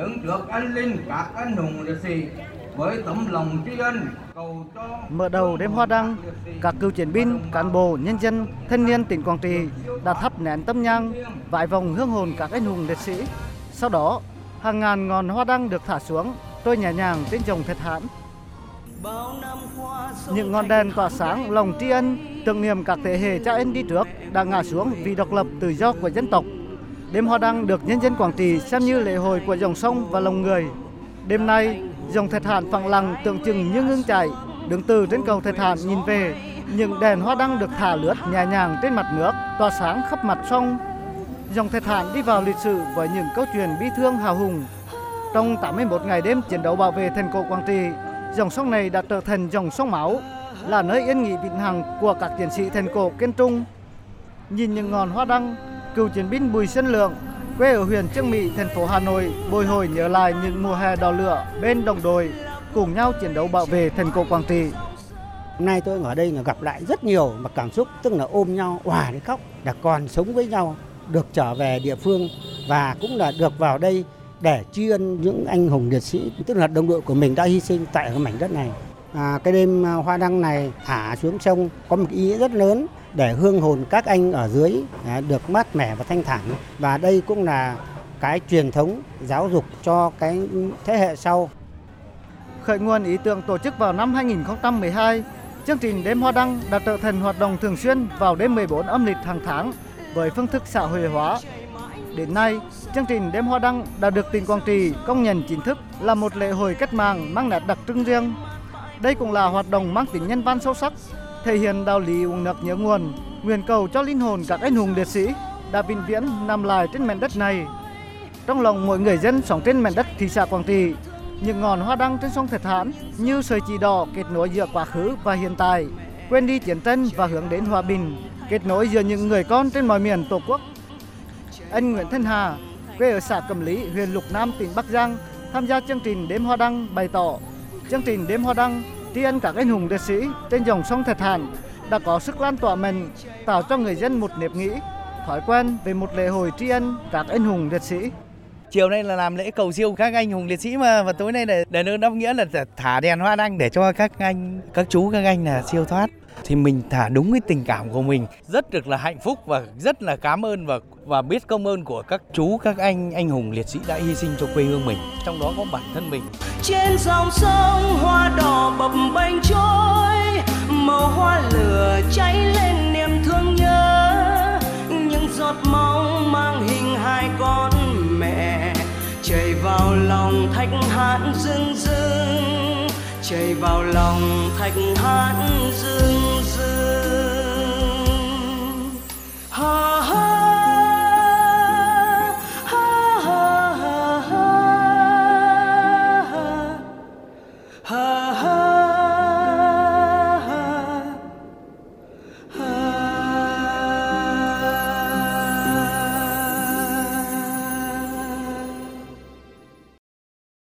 đứng trước anh linh các anh hùng liệt sĩ với tấm lòng tri ân. Mở đầu đêm hoa đăng, các cựu chiến binh, cán bộ, nhân dân, thanh niên tỉnh Quảng Trị đã thắp nén tâm nhang, vải vòng hương hồn các anh hùng liệt sĩ. Sau đó, hàng ngàn ngọn hoa đăng được thả xuống, trôi nhẹ nhàng trên dòng Thạch Hãn. Những ngọn đèn tỏa sáng lòng tri ân, tưởng niệm các thế hệ cha anh đi trước đã ngã xuống vì độc lập tự do của dân tộc. Đêm hoa đăng được nhân dân Quảng Trị xem như lễ hội của dòng sông và lòng người. Đêm nay, dòng Thạch Hãn phẳng lặng tưởng chừng như ngưng chảy. Đứng từ trên cầu Thạch Hãn nhìn về, những đèn hoa đăng được thả lướt nhẹ nhàng trên mặt nước, tỏa sáng khắp mặt sông. Dòng Thạch Hãn đi vào lịch sử với những câu chuyện bi thương hào hùng. Trong 81 ngày đêm chiến đấu bảo vệ thành cổ Quảng Trị, dòng sông này đã trở thành dòng sông máu, là nơi yên nghỉ vĩnh hằng của các chiến sĩ thành cổ kiên trung. Nhìn những ngọn hoa đăng, cựu chiến binh Bùi Xuân Lượng, quê ở huyện Chương Mỹ, thành phố Hà Nội, bồi hồi nhớ lại những mùa hè đỏ lửa bên đồng đội, cùng nhau chiến đấu bảo vệ thành cổ Quảng Trị. Hôm nay tôi ở đây là gặp lại rất nhiều mà cảm xúc, tức là ôm nhau, òa đến khóc, đã còn sống với nhau, được trở về địa phương và cũng là được vào đây để tri ân những anh hùng liệt sĩ, tức là đồng đội của mình đã hy sinh tại cái mảnh đất này. Cái đêm hoa đăng này thả xuống sông có một ý nghĩa rất lớn để hương hồn các anh ở dưới được mát mẻ và thanh thản. Và đây cũng là cái truyền thống giáo dục cho cái thế hệ sau. Khởi nguồn ý tưởng tổ chức vào năm 2012, chương trình Đêm Hoa Đăng đã trở thành hoạt động thường xuyên vào đêm 14 âm lịch hàng tháng với phương thức xã hội hóa. Đến nay, chương trình Đêm Hoa Đăng đã được tỉnh Quảng Trị công nhận chính thức là một lễ hội cách mạng mang nét đặc trưng riêng. Đây cũng là hoạt động mang tính nhân văn sâu sắc, thể hiện đạo lý uống nước nhớ nguồn, nguyện cầu cho linh hồn các anh hùng liệt sĩ đã vĩnh viễn nằm lại trên mảnh đất này. Trong lòng mỗi người dân sống trên mảnh đất thị xã Quảng Trị, những ngọn hoa đăng trên sông Thạch Hãn như sợi chỉ đỏ kết nối giữa quá khứ và hiện tại, quên đi chiến tranh và hướng đến hòa bình, kết nối giữa những người con trên mọi miền Tổ quốc. Anh Nguyễn Thanh Hà, quê ở xã Cẩm Lý, huyện Lục Nam, tỉnh Bắc Giang, tham gia chương trình Đêm Hoa Đăng bày tỏ chương trình Đêm Hoa Đăng tri ân các anh hùng liệt sĩ trên dòng sông Thạch Hãn đã có sức lan tỏa mạnh, tạo cho người dân một nếp nghĩ, thói quen về một lễ hội tri ân các anh hùng liệt sĩ. Chiều nay là làm lễ cầu siêu các anh hùng liệt sĩ mà, và tối nay là đền ơn đáp nghĩa, là thả đèn hoa đăng để cho các anh, các chú, các anh là siêu thoát. Thì mình thả đúng cái tình cảm của mình, rất là hạnh phúc và rất là cảm ơn và biết công ơn của các chú, các anh hùng liệt sĩ đã hy sinh cho quê hương mình, trong đó có bản thân mình. Trên dòng sông hoa đỏ bập bênh trôi, màu hoa lửa cháy lên niềm thương nhớ, những giọt máu mang hình hai con mẹ chảy vào lòng Thạch Hãn rưng rưng. Chảy vào lòng Thạch Hãn rưng rưng.